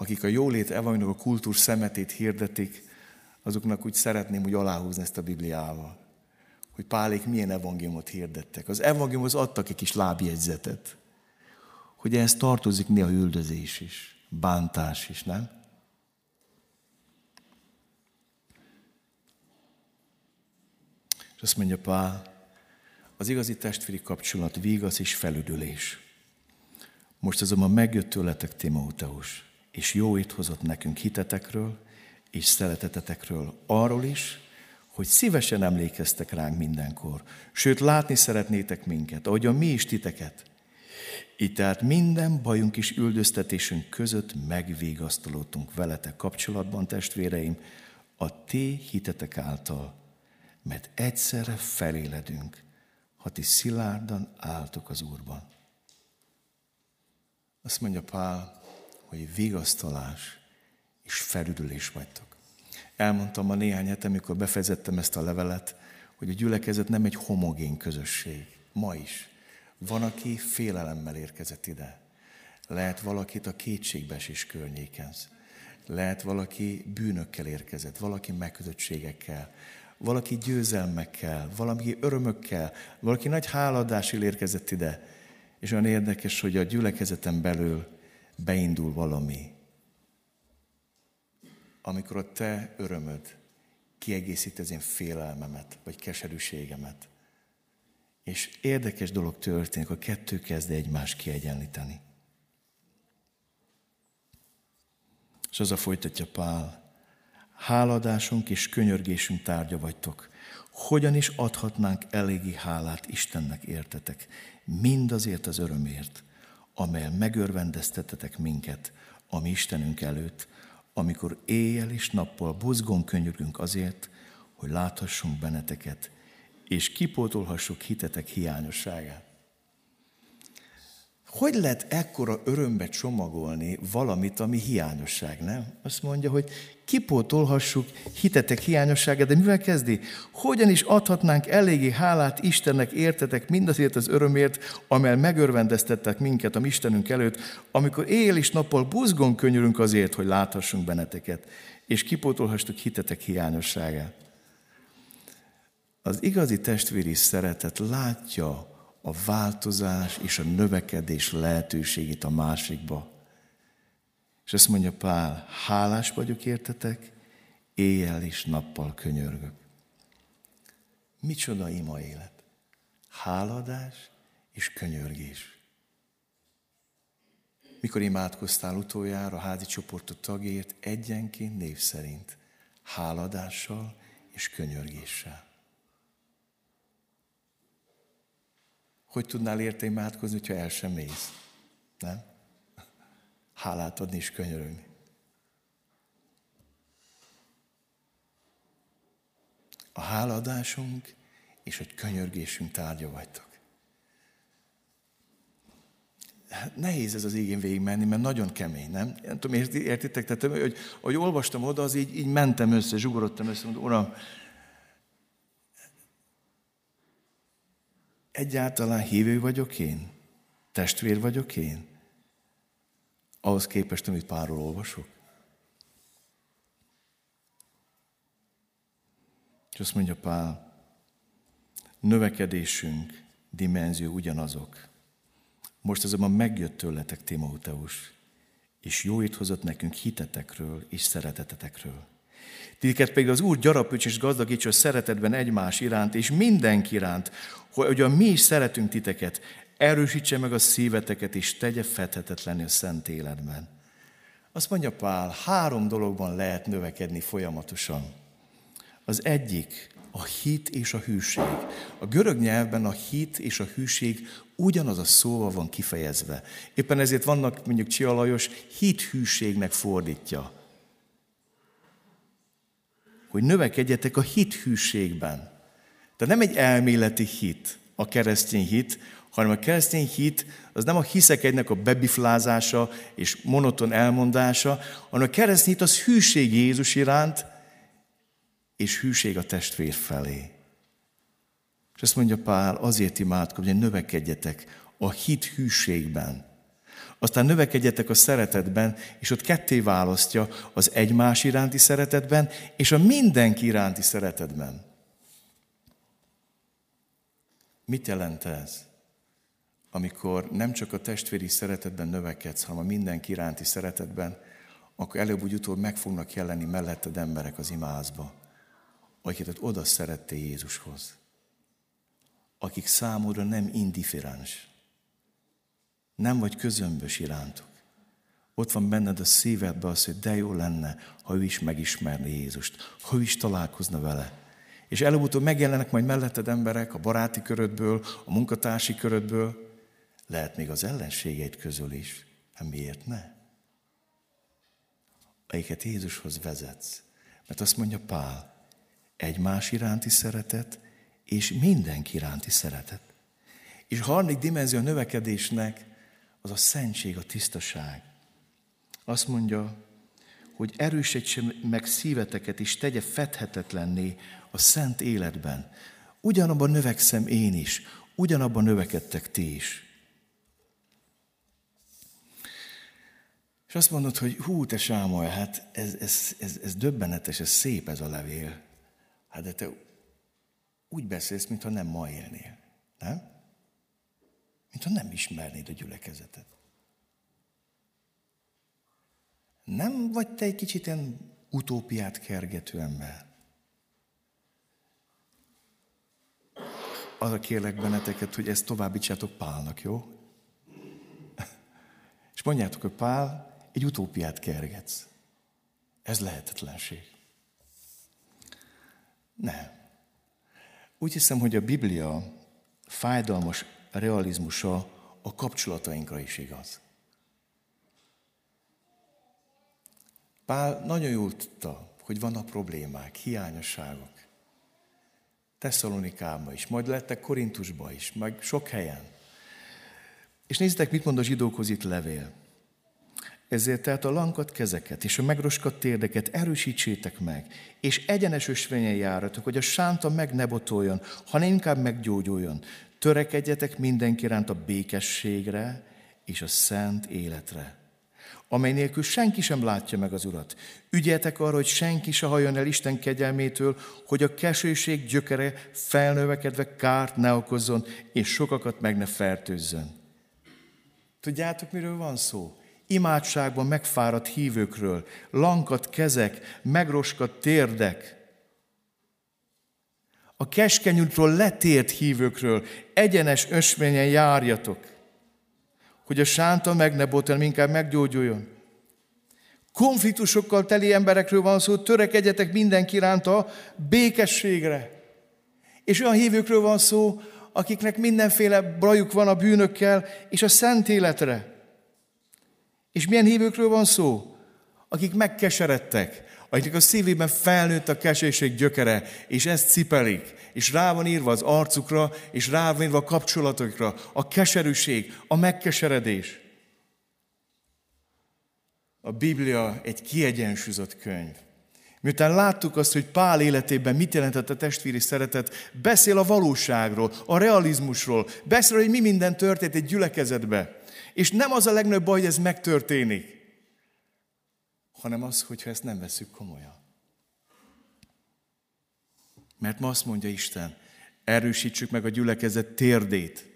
Akik a jólét evangéliumnak a kultúr szemetét hirdetik, azoknak úgy szeretném úgy aláhúzni ezt a Bibliával, hogy Pálék milyen evangéliumot hirdettek. Az evangéliumhoz adtak egy kis lábjegyzetet, hogy ehhez tartozik néha üldözés is, bántás is, nem? És azt mondja Pál, az igazi testvéri kapcsolat vigasz és felüdülés. Most azonban megjött tőletek Timóteus, és jó ért hozott nekünk hitetekről, és szeretetetekről arról is, hogy szívesen emlékeztek ránk mindenkor, sőt, látni szeretnétek minket, ahogyan mi is titeket. Így tehát minden bajunk és üldöztetésünk között megvégasztalódtunk veletek kapcsolatban, testvéreim, a ti hitetek által, mert egyszerre feléledünk, ha ti szilárdan álltok az Úrban. Azt mondja Pál, hogy vigasztalás és felüdülés vagytok. Elmondtam a néhány hete, amikor befejezettem ezt a levelet, hogy a gyülekezet nem egy homogén közösség. Ma is. Van, aki félelemmel érkezett ide. Lehet valakit a kétségbeesés környéken. Lehet valaki bűnökkel érkezett, valaki megkötöttségekkel, valaki győzelmekkel, valaki örömökkel, valaki nagy háladással érkezett ide. És olyan érdekes, hogy a gyülekezeten belül beindul valami, amikor a te örömöd kiegészít az én félelmemet, vagy keserűségemet. És érdekes dolog történik, a kettő kezd egymást kiegyenlíteni. És az a folytatja Pál, háladásunk és könyörgésünk tárgya vagytok. Hogyan is adhatnánk eléggé hálát Istennek értetek? Mindazért az örömért, amelyel megörvendeztetetek minket a mi Istenünk előtt, amikor éjjel és nappal buzgón könyörgünk azért, hogy láthassunk benneteket, és kipótolhassuk hitetek hiányosságát. Hogy lehet ekkora örömbe csomagolni valamit, ami hiányosság, nem? Azt mondja, hogy kipótolhassuk hitetek hiányosságát, de mivel kezdi? Hogyan is adhatnánk eléggé hálát Istennek értetek mindazért az örömért, amely megörvendeztettek minket a mi Istenünk előtt, amikor éjjel és nappal buzgón könyörünk azért, hogy láthassunk benneteket, és kipótolhassuk hitetek hiányosságát. Az igazi testvéri szeretet látja a változás és a növekedés lehetőségét a másikba. És azt mondja Pál, hálás vagyok értetek, éjjel és nappal könyörgök. Micsoda ima élet? Háladás és könyörgés. Mikor imádkoztál utoljára a házi csoportot tagért egyenként név szerint, háladással és könyörgéssel? Hogy tudnál érte imádkozni, hogyha el sem mész? Nem? Hálát adni és könyörögni. A háladásunk és a könyörgésünk tárgya vagytok. nehéz ez az igén végigmenni, mert nagyon kemény, nem? Nem tudom, értitek? Tehát, hogy, hogy olvastam oda, az így, így mentem össze, zsugorodtam össze, mondom, uram, egyáltalán hívő vagyok én? Testvér vagyok én? Ahhoz képest, amit Pálról olvasok. És azt mondja Pál, növekedésünk, dimenzió ugyanazok. Most azonban megjött tőletek Timóteus, és jó hírt hozott nekünk hitetekről és szeretetetekről. Titeket pedig az Úr gyarapíts és gazdagítson szeretetben egymás iránt, és mindenki iránt, hogy a mi is szeretünk titeket, erősítse meg a szíveteket, és tegye fethetetlenül a szent életben. Azt mondja Pál, három dologban lehet növekedni folyamatosan. Az egyik, a hit és a hűség. A görög nyelvben a hit és a hűség ugyanaz a szóval van kifejezve. Éppen ezért vannak, mondjuk Csia Lajos hithűségnek fordítja. Hogy növekedjetek a hithűségben. Tehát nem egy elméleti hit, a keresztény hit, hanem a keresztény hit az nem a hiszek egynek a bebiflázása és monoton elmondása, hanem a keresztény hit az hűség Jézus iránt, és hűség a testvér felé. És ezt mondja Pál, azért imádkozni, hogy növekedjetek a hit hűségben. Aztán növekedjetek a szeretetben, és ott ketté választja az egymás iránti szeretetben, és a mindenki iránti szeretetben. Mit jelent ez? Amikor nem csak a testvéri szeretetben növekedsz, hanem a mindenki iránti szeretetben, akkor előbb úgy utóbb meg fognak jelenni melletted emberek az imázba, akiket oda szerette Jézushoz, akik számodra nem indifferens. Nem vagy közömbös irántuk. Ott van benned a szívedbe az, hogy de jó lenne, ha ő is megismerné Jézust, ha ő is találkozna vele. És előbb-utóbb megjelennek majd melletted emberek a baráti körödből, a munkatársi körödből, lehet még az ellenségeid közül is. Hát miért ne? Akiket Jézushoz vezetsz. Mert azt mondja Pál, egymás iránti szeretet, és mindenki iránti szeretet. És a harmadik dimenzió a növekedésnek az a szentség, a tisztaság. Azt mondja, hogy erősítse meg szíveteket, és tegye fethetetlenné a szent életben. Ugyanabban növekszem én is, ugyanabban növekedtek ti is. És azt mondod, hogy hú, te Sámuel, hát ez, ez, ez, ez döbbenetes, ez szép ez a levél. Hát de te úgy beszélsz, mintha nem ma élnél, nem? Mintha nem ismernéd a gyülekezetet. Nem vagy te egy kicsit ilyen utópiát kergető ember? Arra kérlek benneteket, hogy ezt továbbítsátok Pálnak, jó? És mondjátok, hogy Pál, egy utópiát kergetsz. Ez lehetetlenség. Nem. Úgy hiszem, hogy a Biblia fájdalmas realizmusa a kapcsolatainkra is igaz. Pál nagyon jól tudta, hogy vannak problémák, hiányosságok. Thesszalonikában is, majd lettek Korintusban is, meg sok helyen. És nézzétek, mit mond a zsidókhoz itt levél. Ezért tehát a lankadt kezeket és a megroskadt térdeket erősítsétek meg, és egyenes ösvényen járjatok, hogy a sánta meg ne botoljon, hanem inkább meggyógyuljon. Törekedjetek mindenki iránt a békességre és a szent életre, amely nélkül senki sem látja meg az Urat. Ügyeljetek arra, hogy senki se halljon el Isten kegyelmétől, hogy a kesőség gyökere felnövekedve kárt ne okozzon, és sokakat meg ne fertőzzön. Tudjátok, miről van szó? Imádságban megfáradt hívőkről, lankadt kezek, megroskadt térdek. A keskeny útról letért hívőkről egyenes ösvényen járjatok, hogy a sánta meg ne botoljon, inkább meggyógyuljon. Konfliktusokkal teli emberekről van szó, törekedjetek mindenki iránt a békességre. És olyan hívőkről van szó, akiknek mindenféle bajuk van a bűnökkel és a szent életre. És milyen hívőkről van szó? Akik megkeseredtek, akinek a szívében felnőtt a keserűség gyökere, és ezt cipelik, és rá van írva az arcukra, és rá van írva a kapcsolatokra, a keserűség, a megkeseredés. A Biblia egy kiegyensúlyozott könyv. Miután láttuk azt, hogy Pál életében mit jelentett a testvéri szeretet, beszél a valóságról, a realizmusról, beszél, hogy mi minden történt egy gyülekezetbe. És nem az a legnagyobb baj, hogy ez megtörténik, hanem az, hogyha ezt nem veszük komolyan. Mert ma azt mondja Isten, erősítsük meg a gyülekezet térdét.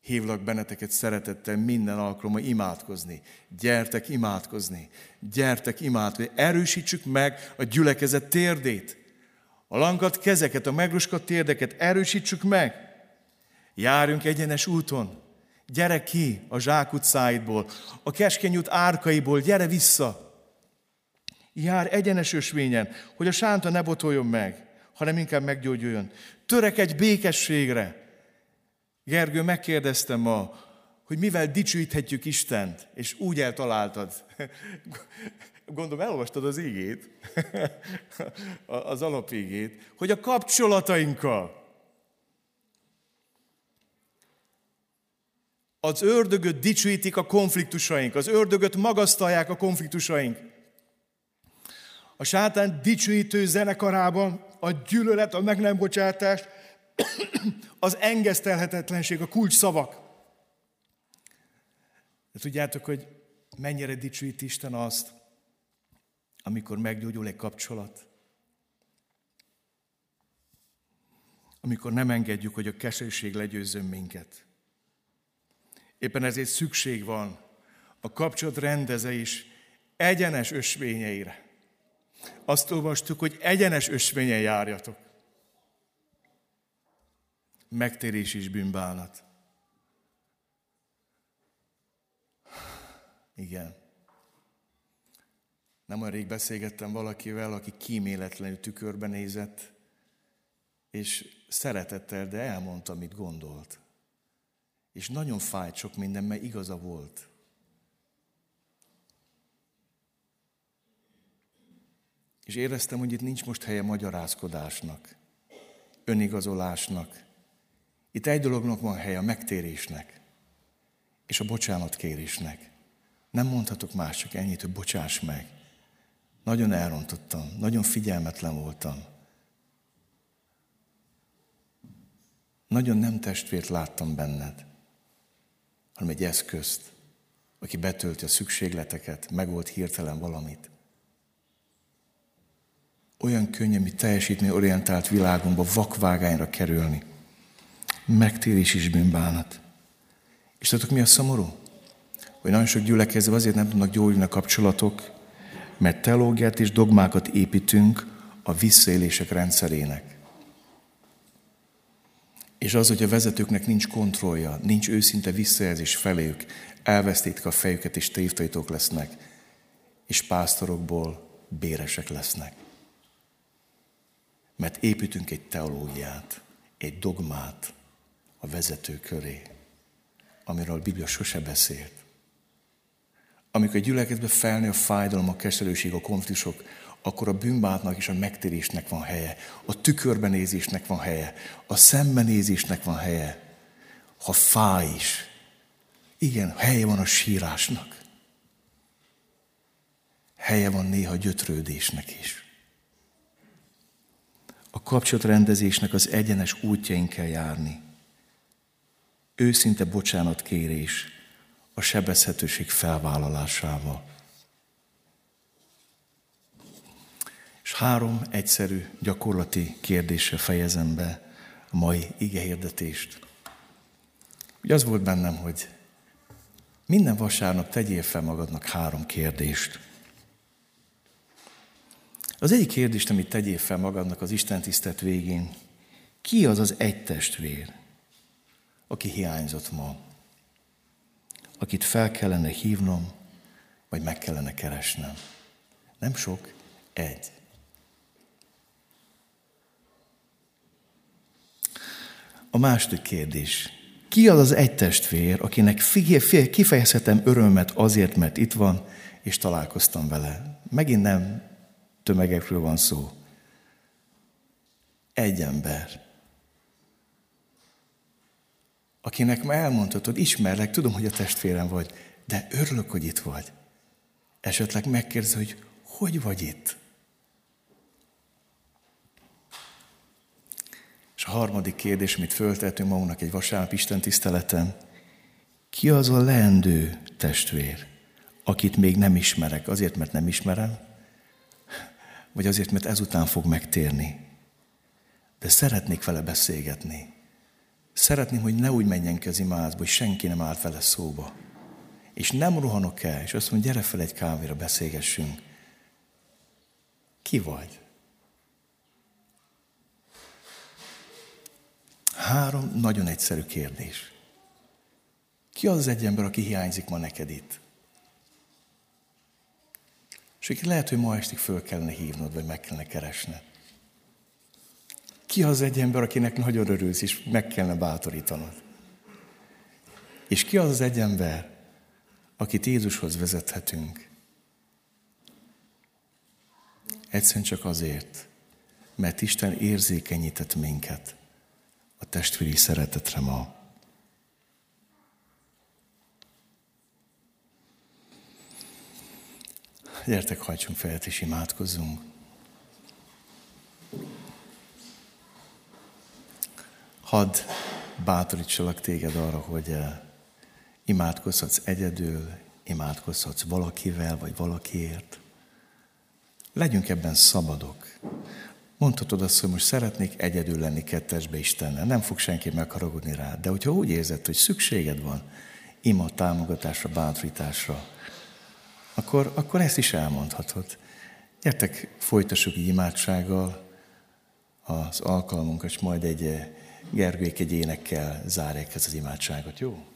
Hívlak benneteket szeretettel minden alkalommal imádkozni. Gyertek imádkozni. Gyertek imádkozni. Erősítsük meg a gyülekezet térdét. A lankadt kezeket, a megroskadt térdeket erősítsük meg. Járjunk egyenes úton. Gyere ki a zsákutcáidból, a keskeny út árkaiból, gyere vissza. Jár egyenes ösvényen, hogy a sánta ne botoljon meg, hanem inkább meggyógyuljon. Törekedj békességre. Gergő, megkérdeztem ma, hogy mivel dicsőíthetjük Istent, és úgy eltaláltad. Gondolom, elolvastad az ígét, az alapígét, hogy a kapcsolatainkkal. Az ördögöt dicsőítik a konfliktusaink, az ördögöt magasztalják a konfliktusaink. A sátán dicsőítő zenekarában a gyűlölet, a meg nem bocsátás, az engesztelhetetlenség, a kulcs szavak. De tudjátok, hogy mennyire dicsőít Isten azt, amikor meggyógyul egy kapcsolat? Amikor nem engedjük, hogy a keserűség legyőzzön minket. Éppen ezért szükség van a kapcsolat rendezés egyenes ösvényeire. Azt olvastuk, hogy egyenes ösvényen járjatok. Megtérés és bűnbánat. Igen. Nem olyan rég beszélgettem valakivel, aki kíméletlenül tükörbe nézett, és szeretettel, de elmondta, mit gondolt. És nagyon fájt sok minden, mert igaza volt. És éreztem, hogy itt nincs most helye magyarázkodásnak, önigazolásnak. Itt egy dolognak van helye, a megtérésnek, és a bocsánatkérésnek. Nem mondhatok más, csak ennyit, hogy bocsáss meg. Nagyon elrontottam, nagyon figyelmetlen voltam. Nagyon nem testvért láttam benned, hanem egy eszközt, aki betölti a szükségleteket, megold hirtelen valamit. Olyan könnyű, mi teljesítményorientált világunkba vakvágányra kerülni. Megtérés és bűnbánat. És tudjátok, mi a szomorú? Hogy nagyon sok gyülekező azért nem tudnak gyógyulni a kapcsolatok, mert teológiát és dogmákat építünk a visszaélések rendszerének. És az, hogy a vezetőknek nincs kontrollja, nincs őszinte visszajelzés feléjük, elvesztik a fejüket, és tévtanítók lesznek, és pásztorokból béresek lesznek. Mert építünk egy teológiát, egy dogmát a vezető köré, amiről a Biblia sose beszélt. Amikor a gyülekezetben felnő a fájdalom, a keserűség, a konfliktusok, akkor a bűnbánatnak és a megtérésnek van helye, a tükörbenézésnek van helye, a szembenézésnek van helye, ha fáj is. Igen, helye van a sírásnak. Helye van néha gyötrődésnek is. A kapcsolatrendezésnek az egyenes útjain kell járni. Őszinte bocsánatkérés a sebezhetőség felvállalásával. És három egyszerű gyakorlati kérdéssel fejezem be a mai igehirdetést. Ugye az volt bennem, hogy minden vasárnap tegyél fel magadnak három kérdést. Az egyik kérdést, amit tegyél fel magadnak az istentisztelet végén, ki az az egy testvér, aki hiányzott ma, akit fel kellene hívnom, vagy meg kellene keresnem? Nem sok, egy. A második kérdés. Ki az az egy testvér, akinek kifejezhetem örömet azért, mert itt van, és találkoztam vele? Megint nem tömegekről van szó. Egy ember, akinek már elmondhatod, ismerlek, tudom, hogy a testvérem vagy, de örülök, hogy itt vagy. Esetleg megkérdezi, hogy hogy vagy itt? És a harmadik kérdés, amit föltettünk magunknak egy vasárnap Isten tiszteleten, ki az a leendő testvér, akit még nem ismerek, azért, mert nem ismerem, vagy azért, mert ezután fog megtérni. De szeretnék vele beszélgetni. Szeretném, hogy ne úgy menjen ki az imádba, hogy senki nem állt vele szóba. És nem rohanok el, és azt mondom, gyere fel egy kávéra, beszélgessünk. Ki vagy? Három nagyon egyszerű kérdés. Ki az egy ember, aki hiányzik ma neked itt? És akit lehet, hogy ma estig föl kellene hívnod, vagy meg kellene keresned. Ki az egy ember, akinek nagyon örülsz, és meg kellene bátorítanod? És ki az az egy ember, akit Jézushoz vezethetünk? Egyszerűen csak azért, mert Isten érzékenyített minket a testvéri szeretetre ma. Gyertek, hajtsunk fejet és imádkozzunk. Hadd bátorítsalak téged arra, hogy imádkozhatsz egyedül, imádkozhatsz valakivel, vagy valakiért. Legyünk ebben szabadok. Mondhatod azt, hogy most szeretnék egyedül lenni kettesbe Istennel. Nem fog senki megharagudni rád. De hogyha úgy érzed, hogy szükséged van ima támogatásra, bátorításra, akkor, akkor ezt is elmondhatod. Gyertek, folytassuk így imádsággal az alkalmunkat, és majd egy Gergők egy énekkel zárják ezt az imádságot, jó?